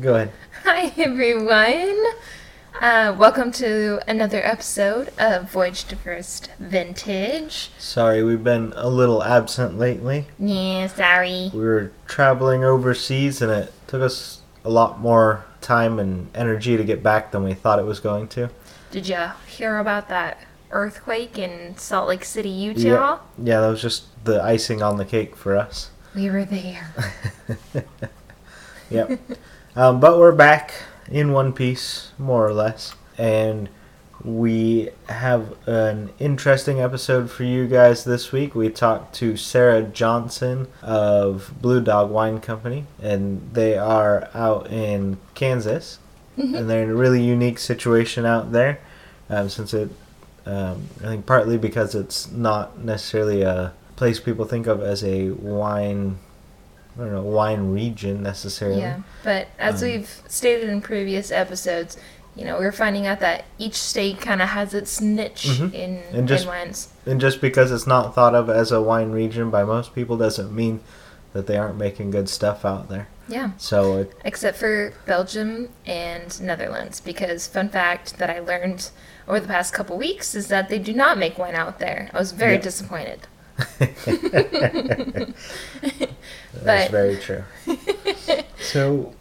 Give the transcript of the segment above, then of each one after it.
Go ahead. Hi, everyone. Welcome to another episode of Voyage to First Vintage. Sorry, we've been a little absent lately. Yeah, sorry. We were traveling overseas, and it took us a lot more time and energy to get back than we thought it was going to. Did you hear about that earthquake in Salt Lake City, Utah? Yeah, that was just the icing on the cake for us. We were there. Yep. But we're back in one piece, more or less, and we have an interesting episode for you guys this week. We talked to Sarah Johnson of Blue Dog Wine Company, and they are out in Kansas, and they're in a really unique situation out there, since it, I think partly because it's not necessarily a place people think of as a wine, I don't know, wine region necessarily. Yeah, but as we've stated in previous episodes, you know, we're finding out that each state kind of has its niche in wines. And just because it's not thought of as a wine region by most people doesn't mean that they aren't making good stuff out there. Yeah. So except for Belgium and Netherlands, because fun fact that I learned over the past couple weeks is that they do not make wine out there. I was very disappointed. That's very true. So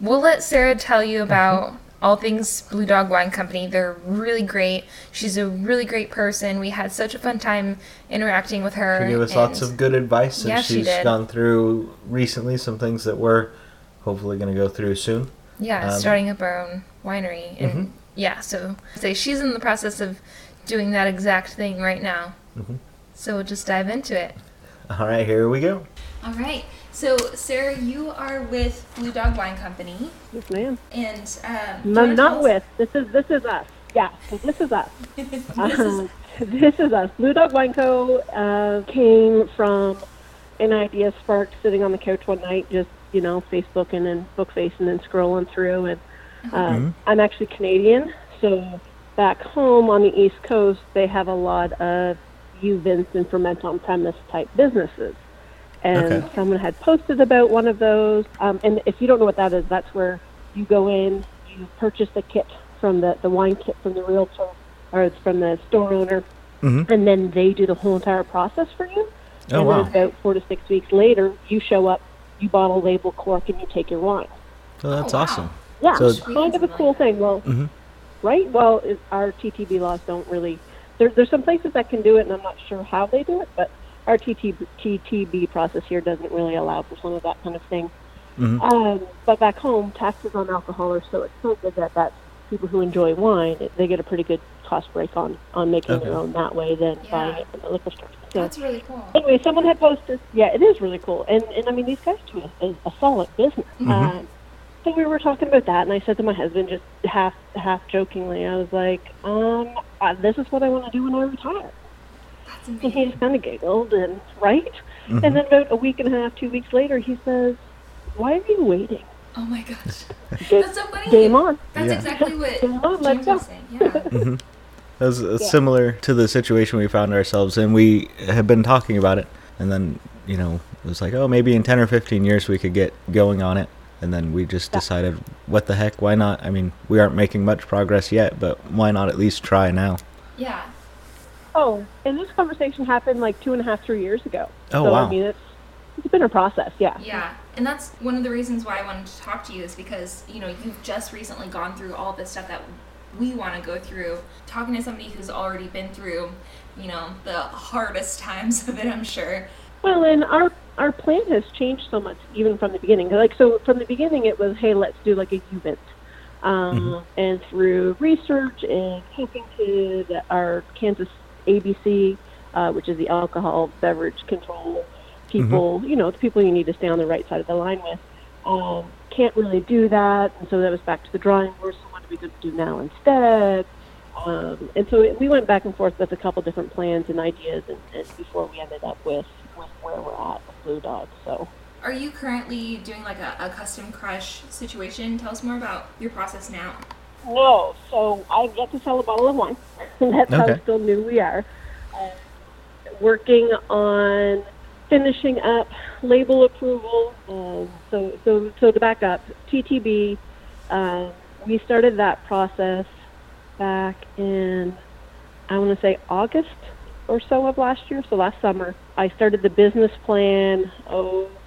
we'll let Sarah tell you about all things Blue Dog Wine Company. They're really great. She's a really great person. We had such a fun time interacting with her. She gave us lots of good advice, and she's gone through recently some things that we're hopefully going to go through soon. Yeah, starting up our own winery. And so she's in the process of doing that exact thing right now. Mm-hmm. So we'll just dive into it. All right, here we go. All right. So, Sarah, you are with Blue Dog Wine Company. Yes, ma'am. And I'm not with. This is us. Yeah, this is us. This is us. Blue Dog Wine Co. Came from an idea sparked sitting on the couch one night, just, you know, Facebooking and book facing and scrolling through. And I'm actually Canadian, so back home on the East Coast, they have a lot of events and ferment on premise type businesses, and someone had posted about one of those, and if you don't know what that is, that's where you go in, you purchase the kit from the wine kit from the realtor, or it's from the store owner, and then they do the whole entire process for you. Then about 4 to 6 weeks later, you show up, you bottle, label, cork, and you take your wine. Oh, that's awesome. Yeah, so it's kind of a cool thing. Well, right? Well, our TTB laws don't really. There's some places that can do it, and I'm not sure how they do it, but our TTB process here doesn't really allow for some of that kind of thing. But back home, taxes on alcohol are so expensive that people who enjoy wine, they get a pretty good cost break on making their own that way than buying it from the liquor store. So, that's really cool. Anyway, someone had posted, it is really cool. And I mean, these guys do a solid business. So we were talking about that, and I said to my husband, just half jokingly, I was like, this is what I want to do when I retire. And he just kind of giggled, and and then about a week and a half, 2 weeks later, he says, "Why are you waiting?" Oh my gosh, that's so funny. Game on. That's exactly what James was saying. Yeah. That was similar to the situation we found ourselves in. We had been talking about it, and then it was like, oh, maybe in 10 or 15 years we could get going on it. And then we just decided, what the heck, why not? I mean, we aren't making much progress yet, but why not at least try now? Yeah. Oh, and this conversation happened like 2.5, 3 years ago. Oh, so, wow. I mean, it's been a process, Yeah, and that's one of the reasons why I wanted to talk to you is because, you've just recently gone through all the stuff that we want to go through. Talking to somebody who's already been through, the hardest times of it, I'm sure. Well, and our plan has changed so much, even from the beginning. Like, so from the beginning, it was, hey, let's do like a event. And through research and talking to our Kansas ABC, which is the alcohol beverage control people, the people you need to stay on the right side of the line with, can't really do that. And so that was back to the drawing board. So what are we going to do now instead? And so we went back and forth with a couple different plans and ideas, and before we ended up with where we're at with Blue Dog. So, are you currently doing like a custom crush situation? Tell us more about your process now. No, so I've yet to sell a bottle of wine. That's how still new we are. Working on finishing up label approval. So to back up, TTB, we started that process back in, I want to say, August or so of last year. So last summer, I started the business plan,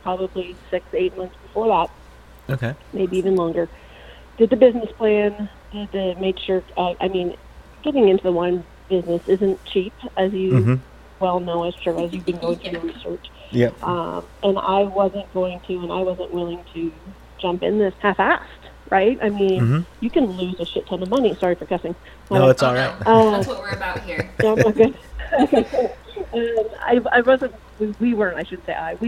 probably 6-8 months before that. Okay. Maybe even longer. Did the business plan, made sure, getting into the wine business isn't cheap, as you well know, as sure as you've been going through your research. Yep. And I wasn't going to, and I wasn't willing to jump in this half-assed, right? I mean, you can lose a shit ton of money. Sorry for cussing. No, it's all right. That's what we're about here. No, I'm not good. Okay. We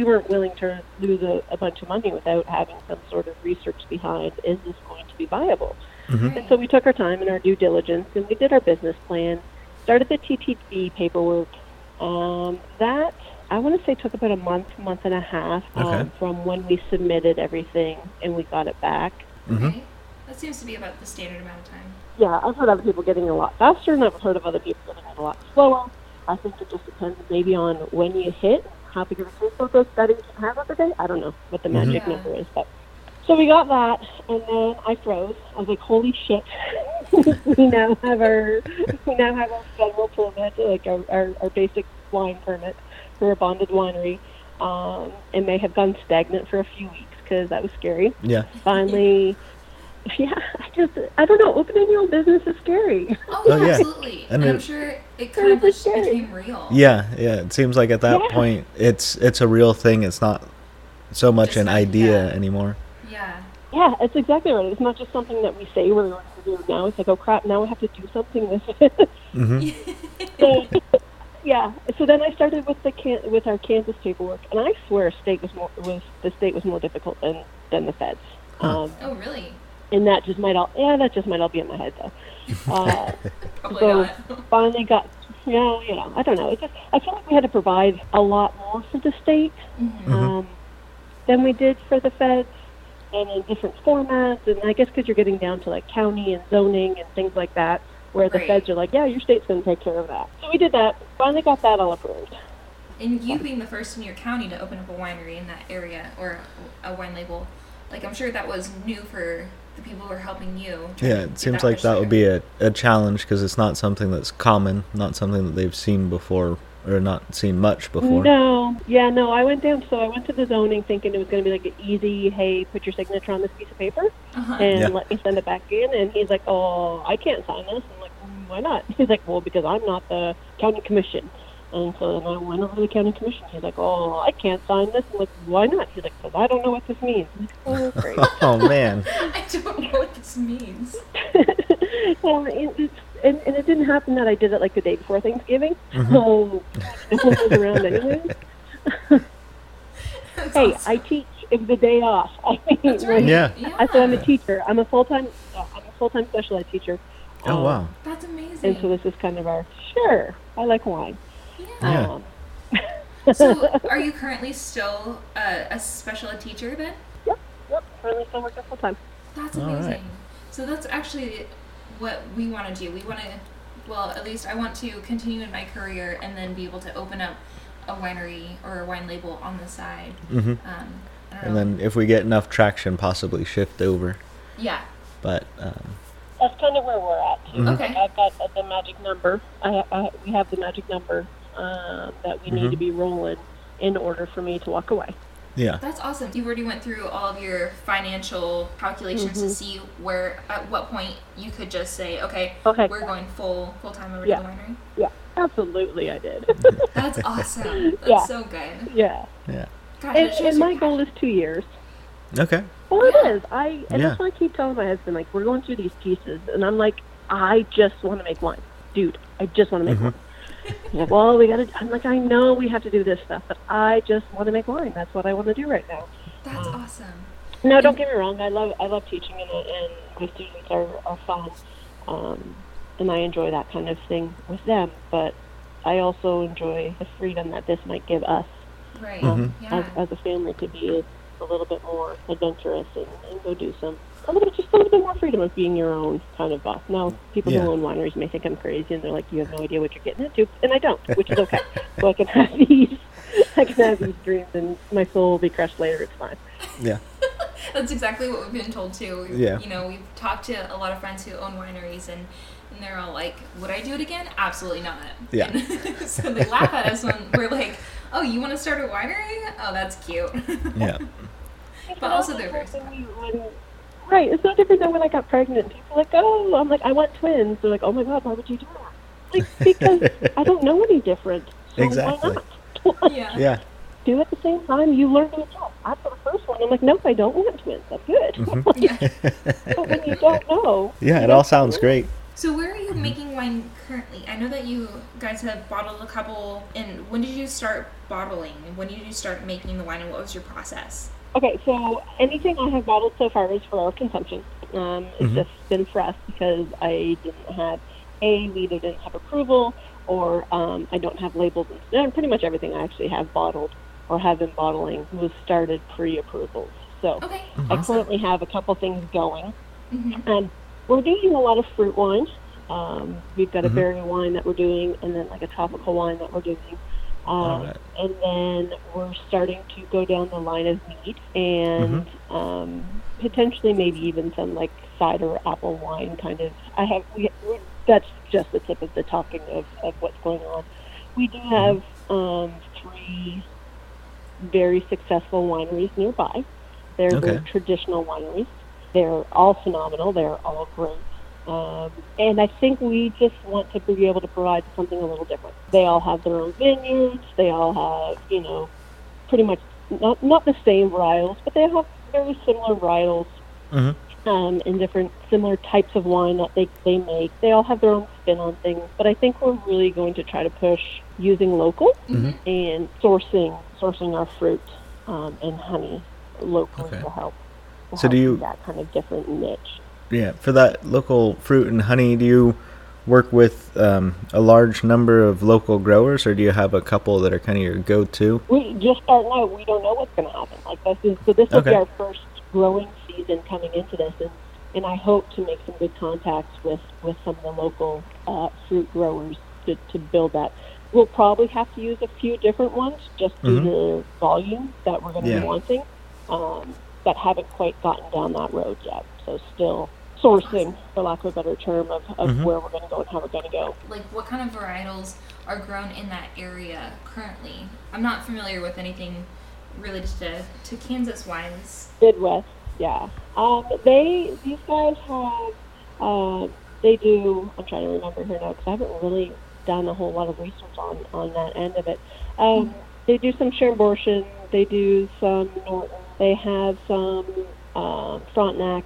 weren't willing to lose a bunch of money without having some sort of research behind, is this going to be viable? Mm-hmm. And so we took our time and our due diligence, and we did our business plan, started the TTB paperwork. That, I want to say, took about a month and a half from when we submitted everything and we got it back. Mm-hmm. Okay. That seems to be about the standard amount of time. Yeah, I've heard other people getting a lot faster, and I've heard of other people getting a lot slower. I think it just depends maybe on when you hit, how big of a caseload that you can have every day. I don't know what the magic number is, but so we got that, and then I froze. I was like, "Holy shit!" we now have our federal permit, like our basic wine permit for a bonded winery, and they have gone stagnant for a few weeks because that was scary. Yeah. Finally. Yeah, I don't know. Opening your own business is scary. Oh, yeah, absolutely. And I'm sure it kind of became real. Yeah. It seems like at that point, it's a real thing. It's not so much just an idea anymore. Yeah, it's exactly right. It's not just something that we say we're going to do now. It's like, oh, crap, now we have to do something with it. So, yeah. So then I started with our Kansas paperwork, and I swear the state was more difficult than the feds. Oh, really? And that just might all be in my head, though. Finally got, I don't know. It's just, I feel like we had to provide a lot more for the state than we did for the feds, and in different formats. And I guess because you're getting down to like county and zoning and things like that, where the feds are like, yeah, your state's going to take care of that. So we did that. Finally got that all approved. And you being the first in your county to open up a winery in that area, or a wine label, like I'm sure that was new for the people who are helping you. Yeah, it seems like that would be a challenge because it's not something that's common, not something that they've seen before or not seen much before. No, I went to the zoning thinking it was going to be like an easy, hey, put your signature on this piece of paper and let me send it back in. And he's like, oh, I can't sign this. I'm like, why not? He's like, well, because I'm not the county commission. And so then I went over to the county commission. He's like, oh, I can't sign this. I'm like, why not? He's like, because I don't know what this means. I'm like, oh, great. Oh, man. I don't know what this means. And it didn't happen that I did it like the day before Thanksgiving. So no one was around anyway. Hey, awesome. I teach. It's the day off. I mean, that's right. So I'm a teacher. I'm a full-time special ed teacher. Oh, wow. That's amazing. And so this is kind of I like wine. Yeah. So, are you currently still a special ed teacher then? Yep. Currently still working full time. That's amazing. Right. So that's actually what we want to do. We want to, at least I want to continue in my career and then be able to open up a winery or a wine label on the side. Then if we get enough traction, possibly shift over. Yeah. But. That's kind of where we're at too. Okay. I've got the magic number. We have the magic number. That we need to be rolling in order for me to walk away. Yeah, that's awesome. You already went through all of your financial calculations to see where, at what point you could just say, okay. we're going full time over to the winery. Yeah, absolutely, I did. That's awesome. That's so good. Yeah, yeah. Gosh, and my goal is 2 years. Okay. Well, it is. That's why I keep telling my husband, like, we're going through these pieces, and I'm like, I just want to make wine, dude. I just want to make wine. Like, well, I'm like, I know we have to do this stuff, but I just want to make wine. That's what I want to do right now. That's awesome. No, don't get me wrong. I love teaching, and my students are fun, and I enjoy that kind of thing with them. But I also enjoy the freedom that this might give us, right? As a family, to be a little bit more adventurous and go do some. Just a little bit more freedom of being your own kind of boss. Now, people who own wineries may think I'm crazy, and they're like, you have no idea what you're getting into. And I don't, which is okay. So I can have these I can have these dreams and my soul will be crushed later. It's fine. Yeah. That's exactly what we've been told too. Yeah. You know, we've talked to a lot of friends who own wineries, and they're all like, would I do it again? Absolutely not. Yeah. And so they laugh at us when we're like, oh, you want to start a winery? Oh, that's cute. Yeah. But also they're very smart. Right. It's no different than when I got pregnant. People are like, oh, I'm like, I want twins. They're like, oh my God, why would you do that? Like, because I don't know any different. So exactly. Why not? Yeah. Yeah. Do it at the same time. You learn to adjust. I'm the first one. I'm like, nope, I don't want twins. I'm good. Mm-hmm. Like, but when you don't know. Yeah, it all sounds great. So where are you making wine currently? I know that you guys have bottled a couple. And when did you start bottling? When did you start making the wine? And what was your process? Okay, so anything I have bottled so far is for our consumption. It's just been for us because I didn't have, we either didn't have approval or I don't have labels. And pretty much everything I actually have bottled or have been bottling was started pre-approvals. So I currently have a couple things going. We're doing a lot of fruit wine. We've got a berry wine that we're doing and then like a tropical wine that we're doing. And then we're starting to go down the line of mead and potentially maybe even some like cider apple wine kind of. I have that's just the tip of the talking of what's going on. We do have three very successful wineries nearby. They're the traditional wineries. They're all phenomenal. They're all great. And I think we just want to be able to provide something a little different. They all have their own vineyards. They all have, you know, pretty much not the same varietals, but they have very similar varietals and different similar types of wine that they make. They all have their own spin on things. But I think we're really going to try to push using local and sourcing our fruit and honey locally to help. So do you that kind of different niche? Yeah, for that local fruit and honey, do you work with a large number of local growers, or do you have a couple that are kind of your go-to? We just don't know. We don't know what's going to happen. Like this will be our first growing season coming into this, and I hope to make some good contacts with some of the local fruit growers to build that. We'll probably have to use a few different ones just due to volume that we're going to be wanting, but haven't quite gotten down that road yet. So still sourcing, for lack of a better term, of where we're going to go and how we're going to go. Like, what kind of varietals are grown in that area currently? I'm not familiar with anything related to Kansas wines. Midwest, yeah. These guys have, they do, I'm trying to remember here now because I haven't really done a whole lot of research on that end of it. They do some Schermborschen, they do some Norton, they have some Frontenac.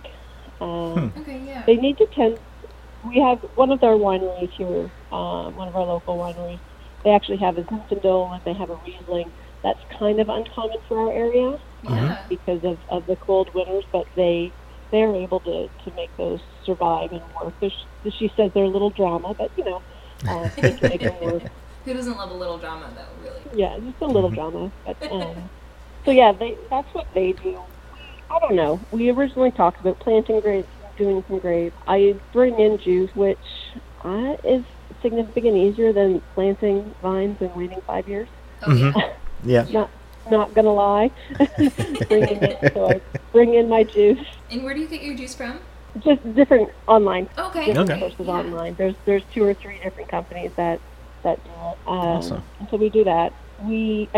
They need to tend. We have one of our wineries here, one of our local wineries. They actually have a Zinfandel and they have a Riesling. That's kind of uncommon for our area because of the cold winters, but they're able to make those survive and work. She says they're a little drama, but you know, they can make them work. Who doesn't love a little drama, though? Really? Yeah, just a little drama. But so yeah, that's what they do. I don't know. We originally talked about planting grapes, doing some grapes. I bring in juice, which is significantly easier than planting vines and waiting 5 years. Oh, yeah. Not going to lie. So I bring in my juice. And where do you get your juice from? Just different online. Different sources online. There's two or three different companies that do it. Awesome. So we do that. We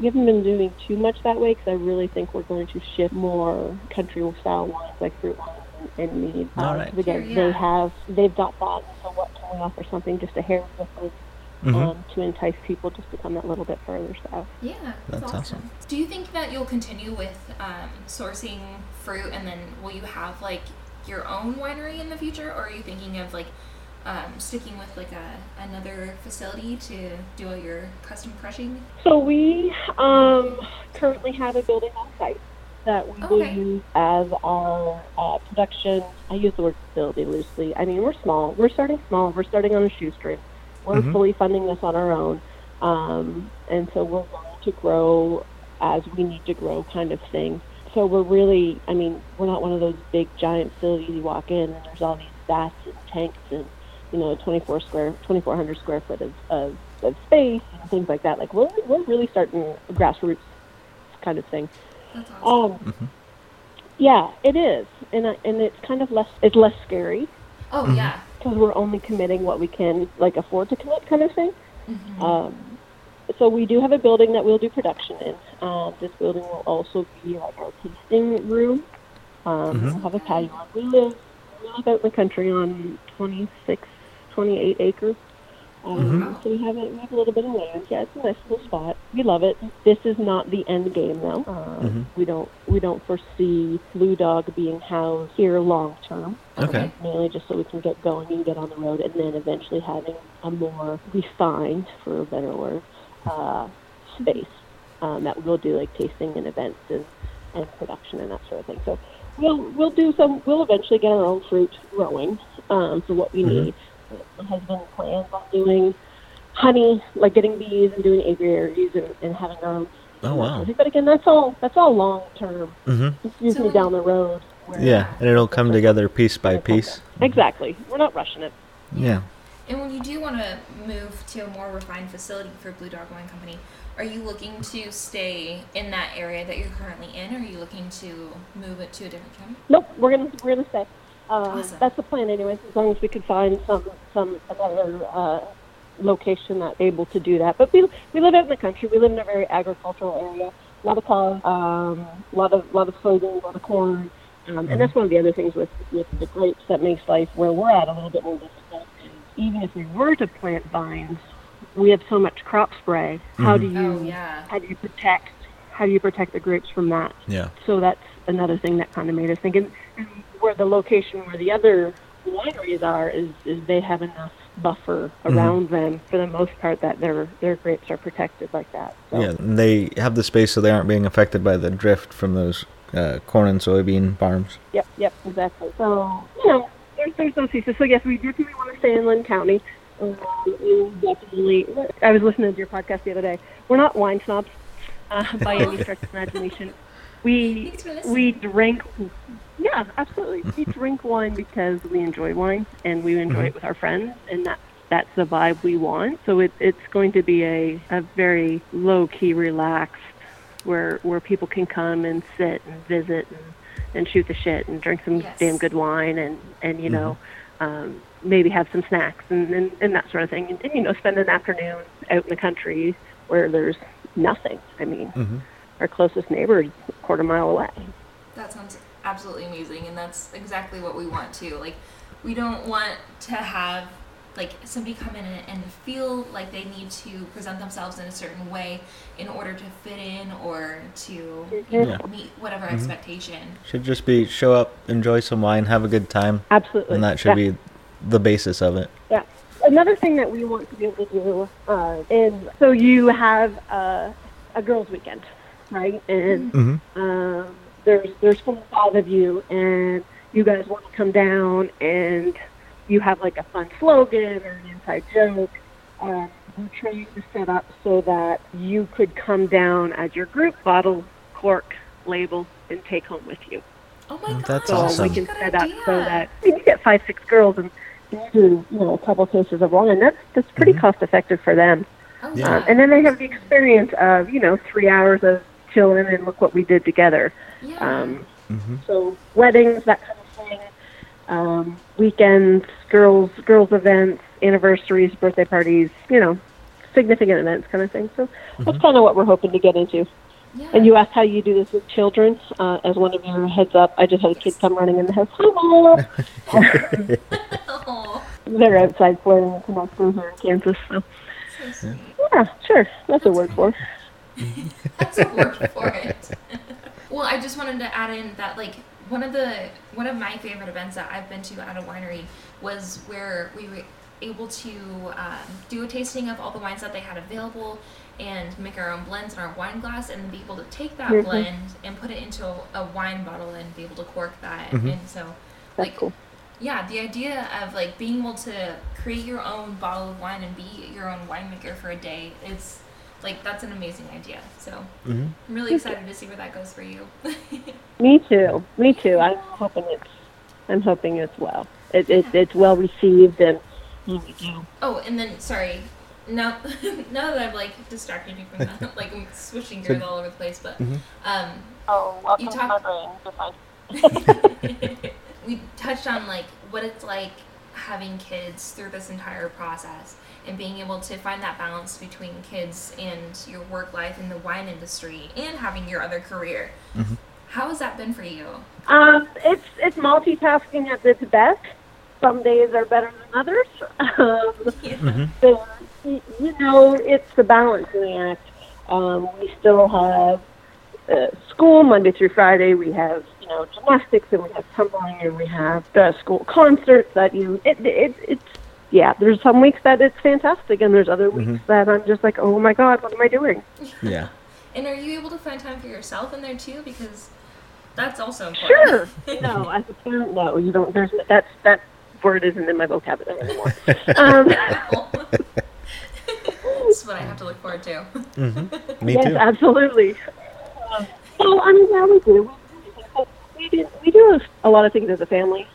haven't been doing too much that way because I really think we're going to shift more country-style wines like fruit wines and mead. Because they've got that, so what can we offer something just a hair different to entice people just to come that little bit further south. Yeah, that's awesome. Do you think that you'll continue with sourcing fruit, and then will you have like your own winery in the future, or are you thinking of like sticking with like another facility to do all your custom crushing? So we currently have a building on site that we will use as our production. I use the word facility loosely. I mean, we're small. We're starting small. We're starting on a shoestring. We're fully funding this on our own. And so we're going to grow as we need to grow kind of thing. So we're really, I mean, we're not one of those big giant facilities you walk in and there's all these vats and tanks and, you know, 2400 square foot of of space and things like that. Like we're really starting a grassroots kind of thing. That's awesome. Mm-hmm. Yeah, it is, and it's kind of less scary. Oh yeah, because we're only committing what we can like afford to commit, kind of thing. Mm-hmm. So we do have a building that we'll do production in. This building will also be like our tasting room. We'll have a patio. We live out in the country on 28 acres. So we have a little bit of land. Yeah, it's a nice little spot. We love it. This is not the end game, though. We don't foresee Blue Dog being housed here long term. Okay. Mainly just so we can get going and get on the road, and then eventually having a more refined, for a better word, space that we'll do like tasting and events and production and that sort of thing. So we'll do some. We'll eventually get our own fruit growing for what we need. My husband plans on doing honey, like getting bees and doing aviaries and having our own. Oh wow! But again, that's all long term. Usually down the road. And it'll come together piece by piece. Exactly. We're not rushing it. Yeah. And when you do want to move to a more refined facility for Blue Dog Wine Company, are you looking to stay in that area that you're currently in, or are you looking to move it to a different county? Nope, we're gonna stay. Awesome. That's the plan anyways, as long as we could find another location that's able to do that. But we live out in the country. We live in a very agricultural area. A lot of cows, a lot of soybeans, a lot of corn. And that's one of the other things with the grapes that makes life where we're at a little bit more difficult. Even if we were to plant vines, we have so much crop spray. How do you protect the grapes from that? Yeah. So that's another thing that kind of made us think. And where the location where the other wineries are is they have enough buffer around them for the most part that their grapes are protected like that. So. Yeah, and they have the space so they aren't being affected by the drift from those corn and soybean farms. Yep, exactly. So, there's those pieces. So yes, we definitely want to stay in Lynn County. I was listening to your podcast the other day. We're not wine snobs. By any stretch of imagination, we drink. Yeah, absolutely. We drink wine because we enjoy wine and we enjoy it with our friends, and that's the vibe we want. So it's going to be a very low key, relaxed, where people can come and sit and visit and shoot the shit and drink some damn good wine and maybe have some snacks and that sort of thing and spend an afternoon out in the country where there's nothing. I mean, our closest neighbor is a quarter mile away. That sounds absolutely amazing, and that's exactly what we want too. Like, we don't want to have like somebody come in and feel like they need to present themselves in a certain way in order to fit in or to meet whatever expectation. Should just be show up, enjoy some wine, have a good time. Absolutely. And that should be the basis of it. Yeah. Another thing that we want to be able to do is, so you have a girls' weekend, right? And there's 4 or 5 of you, and you guys want to come down, and you have like a fun slogan or an inside joke. We're trying to set up so that you could come down as your group, bottle, cork, label, and take home with you. Oh my God, that's awesome. We can set up so that you get 5-6 girls and do a couple cases of wine, and that's pretty cost effective for them. And then they have the experience of 3 hours of chilling and look what we did together. So weddings, that kind of thing, weekends, girls events, anniversaries, birthday parties, significant events kind of thing. So that's kind of what we're hoping to get into. Yeah. And you asked how you do this with children. As one of your heads up, I just had a kid come running in the house. Hello. They're outside playing with connectors here in Kansas. So yeah, sure. That's a word for it. That's a word for it. Well, I just wanted to add in that, like, one of my favorite events that I've been to at a winery was where we were able to do a tasting of all the wines that they had available and make our own blends in our wine glass and be able to take that blend and put it into a wine bottle and be able to cork that. And so, that's like, cool. Yeah, the idea of like being able to create your own bottle of wine and be your own winemaker for a day, it's like, that's an amazing idea. So I'm really excited to see where that goes for you. Me too. I'm hoping it's well received and. Oh, and then, sorry, now, now that I've like distracted you from that, like I'm switching gears all over the place, but welcome to my brain. We touched on like what it's like having kids through this entire process and being able to find that balance between kids and your work life in the wine industry and having your other career. Mm-hmm. How has that been for you? It's multitasking at its best. Some days are better than others. But, you know, it's the balancing act. We still have school Monday through Friday. We have, you know, gymnastics, and we have tumbling, and we have the school concerts that you, it's there's some weeks that it's fantastic, and there's other weeks that I'm just like, oh my God, what am I doing? Yeah. And are you able to find time for yourself in there too? Because that's also important. Sure. No, as a parent, no, you don't, there's, that word isn't in my vocabulary anymore. That's what I have to look forward to. Mm-hmm. Me too. Yes, absolutely. Well, I mean, yeah, we do. We do a lot of things as a family.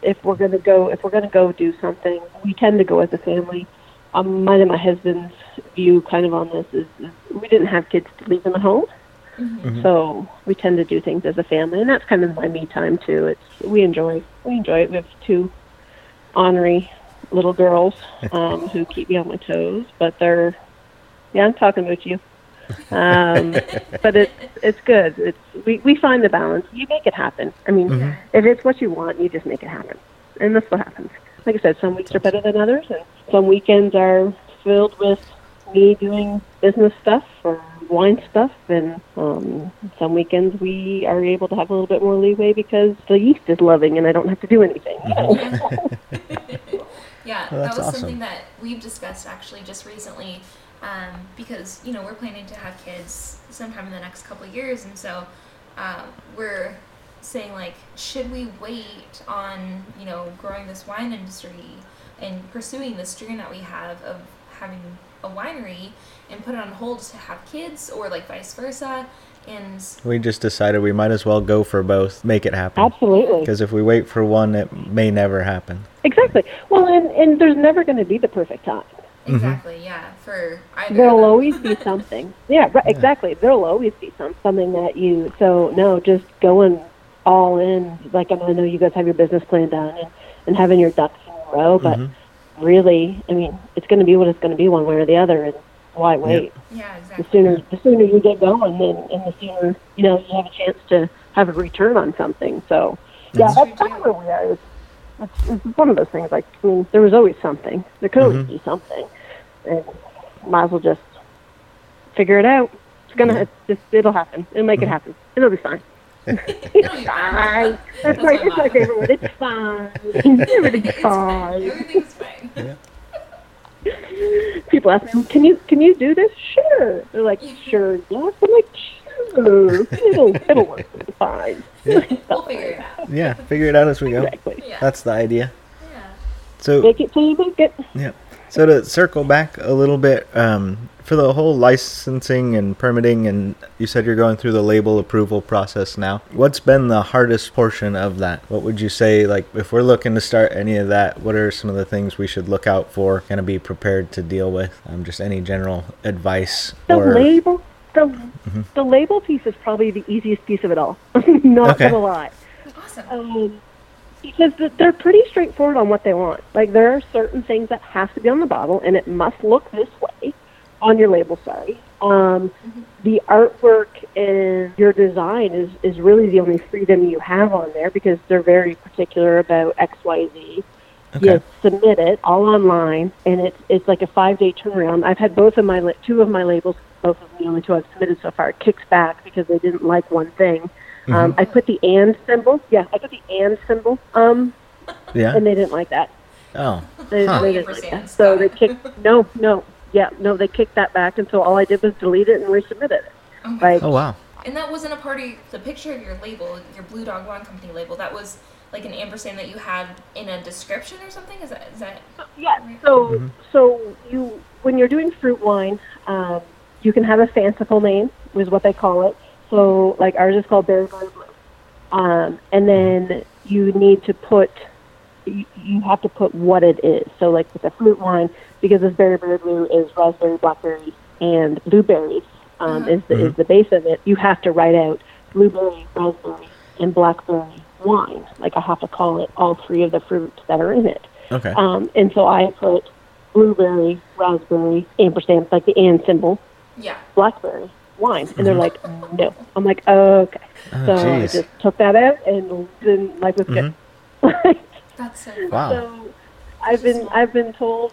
If we're gonna go do something, we tend to go as a family. Mine and my husband's view, kind of on this, is we didn't have kids to leave in the home, so we tend to do things as a family, and that's kind of my me time too. We enjoy it. We have two ornery little girls who keep me on my toes, but I'm talking about you. But it's good. We find the balance. You make it happen. I mean, if it's what you want, you just make it happen, and that's what happens. Like I said, some weeks are better than others, and some weekends are filled with me doing business stuff or wine stuff, and some weekends we are able to have a little bit more leeway because the yeast is loving, and I don't have to do anything. Yeah, well, that was awesome. Something that we've discussed actually just recently. Because, you know, we're planning to have kids sometime in the next couple of years, and so we're saying, like, should we wait on, you know, growing this wine industry and pursuing this dream that we have of having a winery and put it on hold to have kids, or, like, vice versa? And we just decided we might as well go for both, make it happen. Absolutely. Because if we wait for one, it may never happen. Exactly. Well, and there's never going to be the perfect time. Exactly, yeah. For either there'll always be something. Yeah, right, exactly. There'll always be something that you. So no, just going all in. Like, I know you guys have your business plan done and having your ducks in a row, but really, I mean, it's going to be what it's going to be, one way or the other. And why wait? Yeah, yeah, exactly. The sooner you get going, and the sooner you know you have a chance to have a return on something. So yeah, that's where we are. It's one of those things. Like, I mean, there was always something. There could always be something. And might as well just figure it out. It's gonna it'll happen. It'll make it happen. It'll be fine. It's fine. That's right. It's my favorite word. It's fine. Everything's fine. Everything's fine. Yeah. People ask me, "Can you do this?" Sure. They're like, "Sure, yes." I'm like, "Sure, it'll work. It's fine." Yeah. We'll figure it out. Yeah, figure it out as we go. Exactly. Yeah. That's the idea. Yeah. So make it till you make it. Yeah. So to circle back a little bit, for the whole licensing and permitting, and you said you're going through the label approval process now, what's been the hardest portion of that? What would you say, like, if we're looking to start any of that, what are some of the things we should look out for, kind of be prepared to deal with? Just any general advice. The label piece is probably the easiest piece of it all. Not gonna lie. Awesome. Because they're pretty straightforward on what they want. Like, there are certain things that have to be on the bottle, and it must look this way on your label, sorry. The artwork and your design is really the only freedom you have on there, because they're very particular about X, Y, Z. Okay. You submit it all online, and it's like a 5-day turnaround. I've had two of my labels, the only two I've submitted so far, kicks back because they didn't like one thing. I put the and symbol. Yeah, yeah. And they didn't like that. Oh. They didn't like that. So they kicked, they kicked that back, and so all I did was delete it and resubmit it. Oh, like, oh wow. And that wasn't a part of the picture of your label, your Blue Dog Wine Company label. That was like an ampersand that you had in a description or something? Is that? Yeah, right? So you, when you're doing fruit wine, you can have a fanciful name, is what they call it. So, like, ours is called Berry, Blue. And then you need to put you have to put what it is. So like with a fruit wine, because this Berry, Berry, Blue is raspberry, blackberry, and blueberry is the base of it, you have to write out blueberry, raspberry, and blackberry wine. Like I have to call it all three of the fruits that are in it. Okay. And so I put blueberry, raspberry, ampersand, like the and symbol, blackberry wine. And they're like, no. I'm like, okay. Oh, so geez. I just took that out and didn't like with it. That's so cool. Wow. So I've been told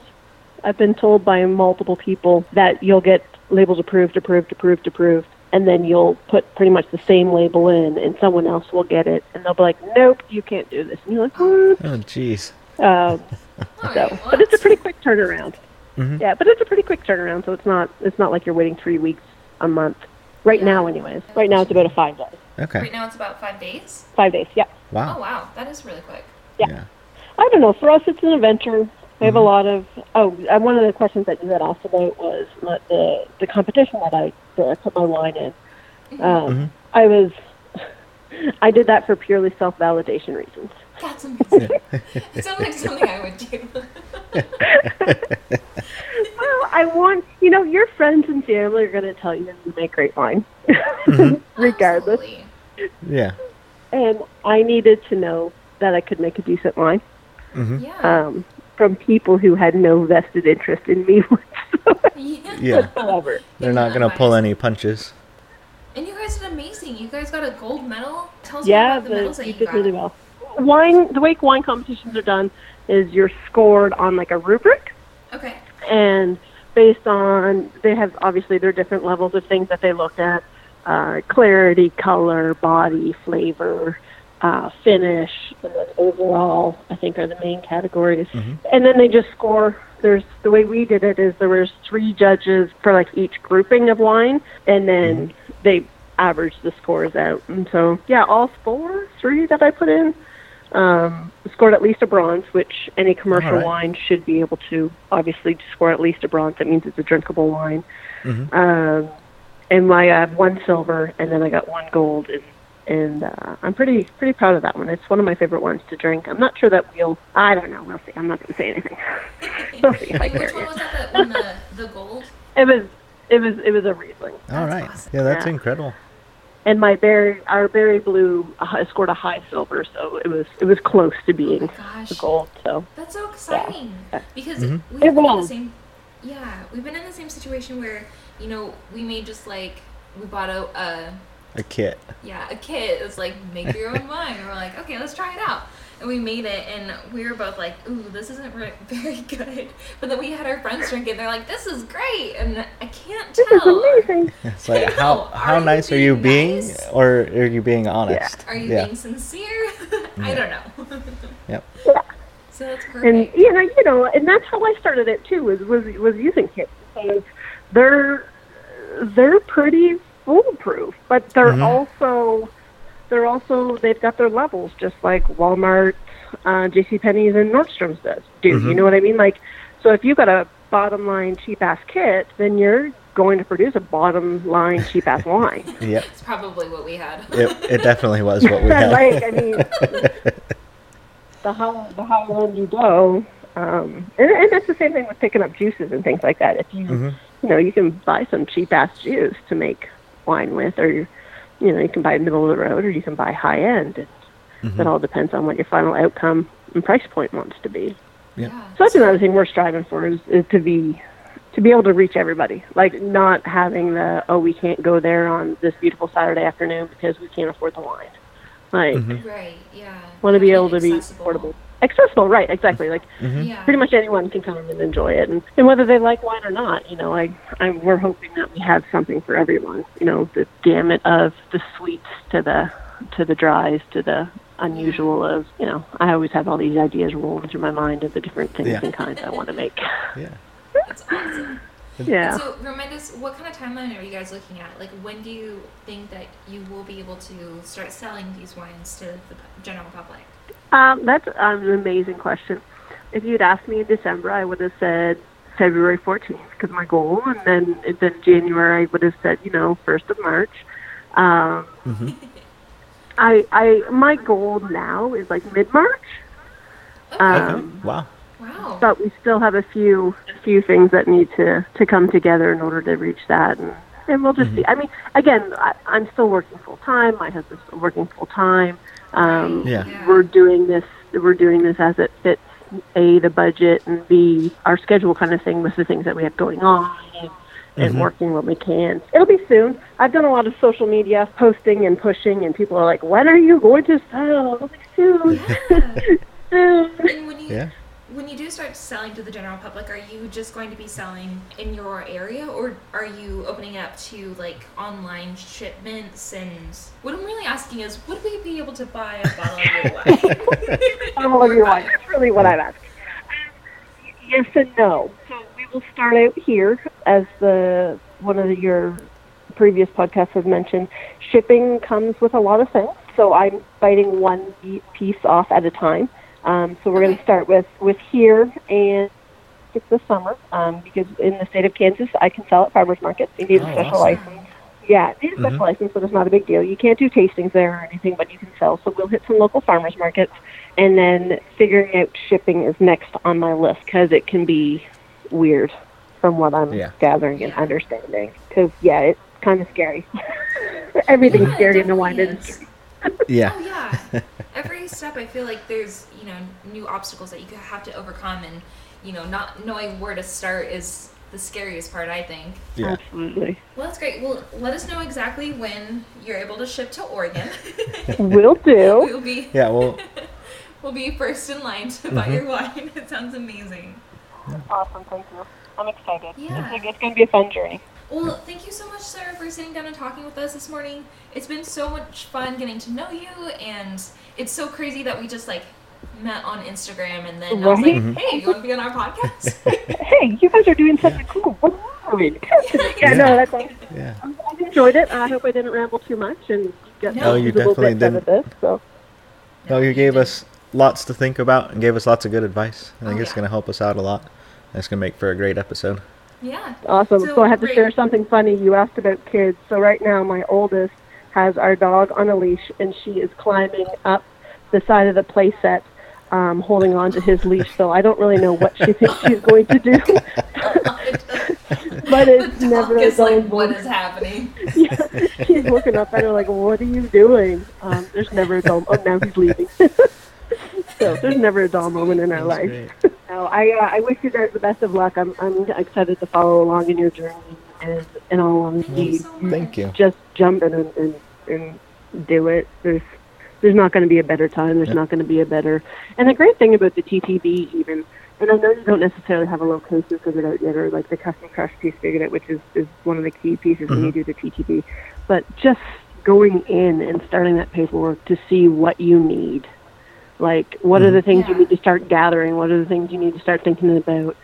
by multiple people that you'll get labels approved, and then you'll put pretty much the same label in, and someone else will get it, and they'll be like, nope, you can't do this. And you're like, what? Oh, jeez. But it's a pretty quick turnaround. Mm-hmm. Yeah, but it's a pretty quick turnaround, so it's not like you're waiting 3 weeks, a month. Right now, anyways. Right now, it's about 5 days. Okay. Right now, it's about 5 days? 5 days, yeah. Wow. Oh, wow. That is really quick. Yeah. I don't know. For us, it's an adventure. We have a lot of... one of the questions that you had asked about was the competition that I put my wine in. I did that for purely self-validation reasons. That's amazing. It sounds like something I would do. Well, your friends and family are going to tell you that you make great wine. Regardless. Absolutely. Yeah. And I needed to know that I could make a decent wine. Mm-hmm. Yeah. From people who had no vested interest in me whatsoever. They're not going to pull any punches. And you guys did amazing. You guys got a gold medal. Tell us about the medals that you got. Yeah, you did really well. The way wine competitions are done is you're scored on like a rubric. Okay. And based on, they have obviously their different levels of things that they look at. Clarity, color, body, flavor, finish, and then overall, I think, are the main categories. Mm-hmm. And then they just score. The way we did it is there was 3 judges for like each grouping of wine, and then they averaged the scores out. And so, all 3 that I put in scored at least a bronze, which any commercial wine should be able to obviously score at least a bronze. That means it's a drinkable wine. Mm-hmm. And I have 1 silver, and then I got 1 gold, and I'm pretty proud of that one. It's one of my favorite ones to drink. I'm not sure that I don't know. We'll see. I'm not going to say anything. We'll see if I carry it. Which one was that won the gold? It was a Riesling. All right. Awesome. Yeah, that's incredible. And our Berry Blue scored a high silver, so it was close to being the gold. So that's so exciting because we've been in the same situation where we made just like we bought a kit. Yeah, a kit. It's like, make your own wine. And we're like, okay, let's try it out. And we made it, and we were both like, ooh, this isn't very good. But then we had our friends drink it, and they're like, this is great. And I can't tell. This is amazing. It's like, how nice are you being, or are you being honest? Yeah. Are you being sincere? I don't know. Yep. Yeah. So that's perfect. And, and that's how I started it, too, was using kits. And they're pretty foolproof, but they're also they've got their levels, just like Walmart, JCPenney's, and Nordstrom's do. Mm-hmm. You know what I mean? Like, so if you got a bottom line cheap ass kit, then you're going to produce a bottom line cheap ass wine. Yep, it's probably what we had. It definitely was what we had. Like, I mean, the higher end you go, and that's the same thing with picking up juices and things like that. If you you can buy some cheap ass juice to make wine with, or you can buy middle of the road, or you can buy high end. It all depends on what your final outcome and price point wants to be. So that's another thing we're striving for is to be able to reach everybody. Like not having we can't go there on this beautiful Saturday afternoon because we can't afford the wine. Like want to be able to be affordable. Accessible, right, exactly. Like, pretty much anyone can come and enjoy it. And whether they like wine or not, we're hoping that we have something for everyone. The gamut of the sweets to the dries, to the unusual of, I always have all these ideas rolling through my mind of the different things and kinds I want to make. Yeah. That's awesome. Yeah. So remind us, what kind of timeline are you guys looking at? Like, when do you think that you will be able to start selling these wines to the general public? That's an amazing question. If you'd asked me in December, I would have said February 14th because my goal, and then January I would have said 1st of March. My goal now is like mid March. Okay. Wow. But we still have a few things that need to come together in order to reach that. And we'll just see. I mean, again, I'm still working full time. My husband's still working full time. We're doing this as it fits, A, the budget, and B, our schedule kind of thing with the things that we have going on and working when we can. It'll be soon. I've done a lot of social media posting and pushing, and people are like, when are you going to sell? I'm like, soon. Yeah. Soon. And when you do start selling to the general public, are you just going to be selling in your area, or are you opening up to like online shipments? And what I'm really asking is, would we be able to buy a bottle of your wine? Bottle of your wine. That's really what I'm asking. Yes and no. So we will start out here, as one of your previous podcasts has mentioned. Shipping comes with a lot of things, so I'm biting one piece off at a time. So we're going to start with here, and it's the summer, because in the state of Kansas, I can sell at farmers markets. You need a special license. Yeah, it needs a special license, but it's not a big deal. You can't do tastings there or anything, but you can sell. So we'll hit some local farmers markets, and then figuring out shipping is next on my list, because it can be weird from what I'm gathering and understanding. Because, it's kind of scary. Everything's scary in the wine industry. Yeah. Oh, yeah. Every step, I feel like there's, new obstacles that you have to overcome, and, not knowing where to start is the scariest part, I think. Yeah. Absolutely. Well, that's great. Well, let us know exactly when you're able to ship to Oregon. Will do. We'll be. Yeah, we'll be first in line to buy your wine. It sounds amazing. Awesome. Thank you. I'm excited. Yeah. It's going to be a fun journey. Well, thank you so much, Sarah, for sitting down and talking with us this morning. It's been so much fun getting to know you, and it's so crazy that we just, met on Instagram, and then I was like, hey, you want to be on our podcast? Hey, you guys are doing such a cool work. That's awesome. Yeah. I enjoyed it. I hope I didn't ramble too much and get you definitely didn't. This, so. No, you gave us lots to think about and gave us lots of good advice. I think it's going to help us out a lot. It's going to make for a great episode. Yeah. Awesome. So I have to share something funny. You asked about kids. So right now my oldest has our dog on a leash, and she is climbing up the side of the play set, holding on to his leash. So I don't really know what she thinks she's going to do. But it's never a dull moment. What is happening? Yeah. She's looking up at her like, what are you doing? There's never a dull moment. Oh, now he's leaving. So there's never a dull moment in our life. No, I wish you guys the best of luck. I'm excited to follow along in your journey and all of you. Thank you. Just jump in and do it. There's not going to be a better time. There's not going to be a better. And the great thing about the TTB even, and I know you don't necessarily have a location figured out yet, or like the custom crush piece figured out, which is one of the key pieces when you do the TTB. But just going in and starting that paperwork to see what you need. Like, what are the things you need to start gathering? What are the things you need to start thinking about?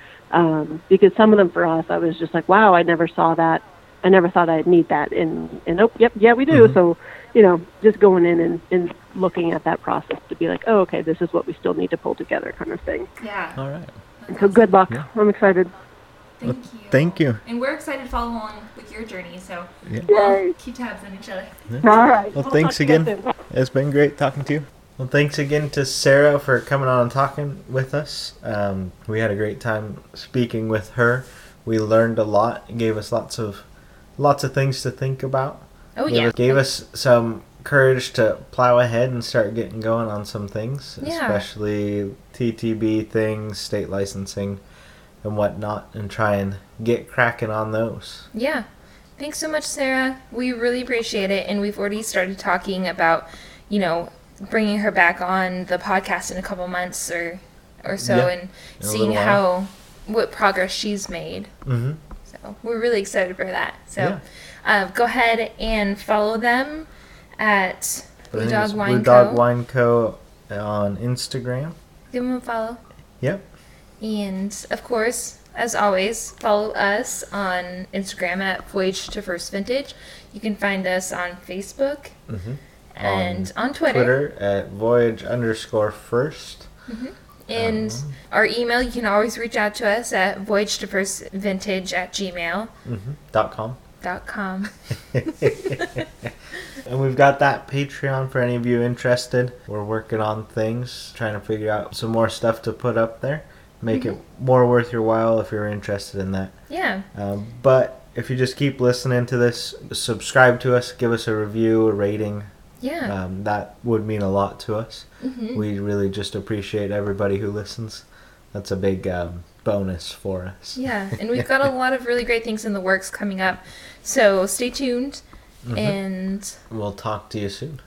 Because some of them for us, I was just like, wow, I never saw that. I never thought I'd need that. And we do. So, just going in and looking at that process to be like, oh, okay, this is what we still need to pull together kind of thing. Yeah. All right. And so good luck. Yeah. I'm excited. Thank you. And we're excited to follow along with your journey. So we'll keep tabs on each other. Yeah. All right. Well, thanks again. It's been great talking to you. Well, thanks again to Sarah for coming on and talking with us. We had a great time speaking with her. We learned a lot. It gave us lots of things to think about. Oh, yeah. It gave us some courage to plow ahead and start getting going on some things, especially TTB things, state licensing, and whatnot, and try and get cracking on those. Yeah. Thanks so much, Sarah. We really appreciate it, and we've already started talking about, bringing her back on the podcast in a couple months or so, and seeing what progress she's made. Mm-hmm. So we're really excited for that. So go ahead and follow them at Blue Dog Wine Co. Blue Dog Wine Co. on Instagram. Give them a follow. Yep. And, of course, as always, follow us on Instagram at Voyage to First Vintage. You can find us on Facebook. Mm-hmm. And on Twitter at Voyage_First. Mm-hmm. And our email, you can always reach out to us at voyagetofirstvintage@gmail.com. And we've got that Patreon for any of you interested. We're working on things, trying to figure out some more stuff to put up there. Make it more worth your while if you're interested in that. Yeah. But if you just keep listening to this, subscribe to us, give us a review, a rating. Yeah. That would mean a lot to us. Mm-hmm. We really just appreciate everybody who listens. That's a big bonus for us. Yeah, and we've got a lot of really great things in the works coming up. So stay tuned, mm-hmm. and... We'll talk to you soon.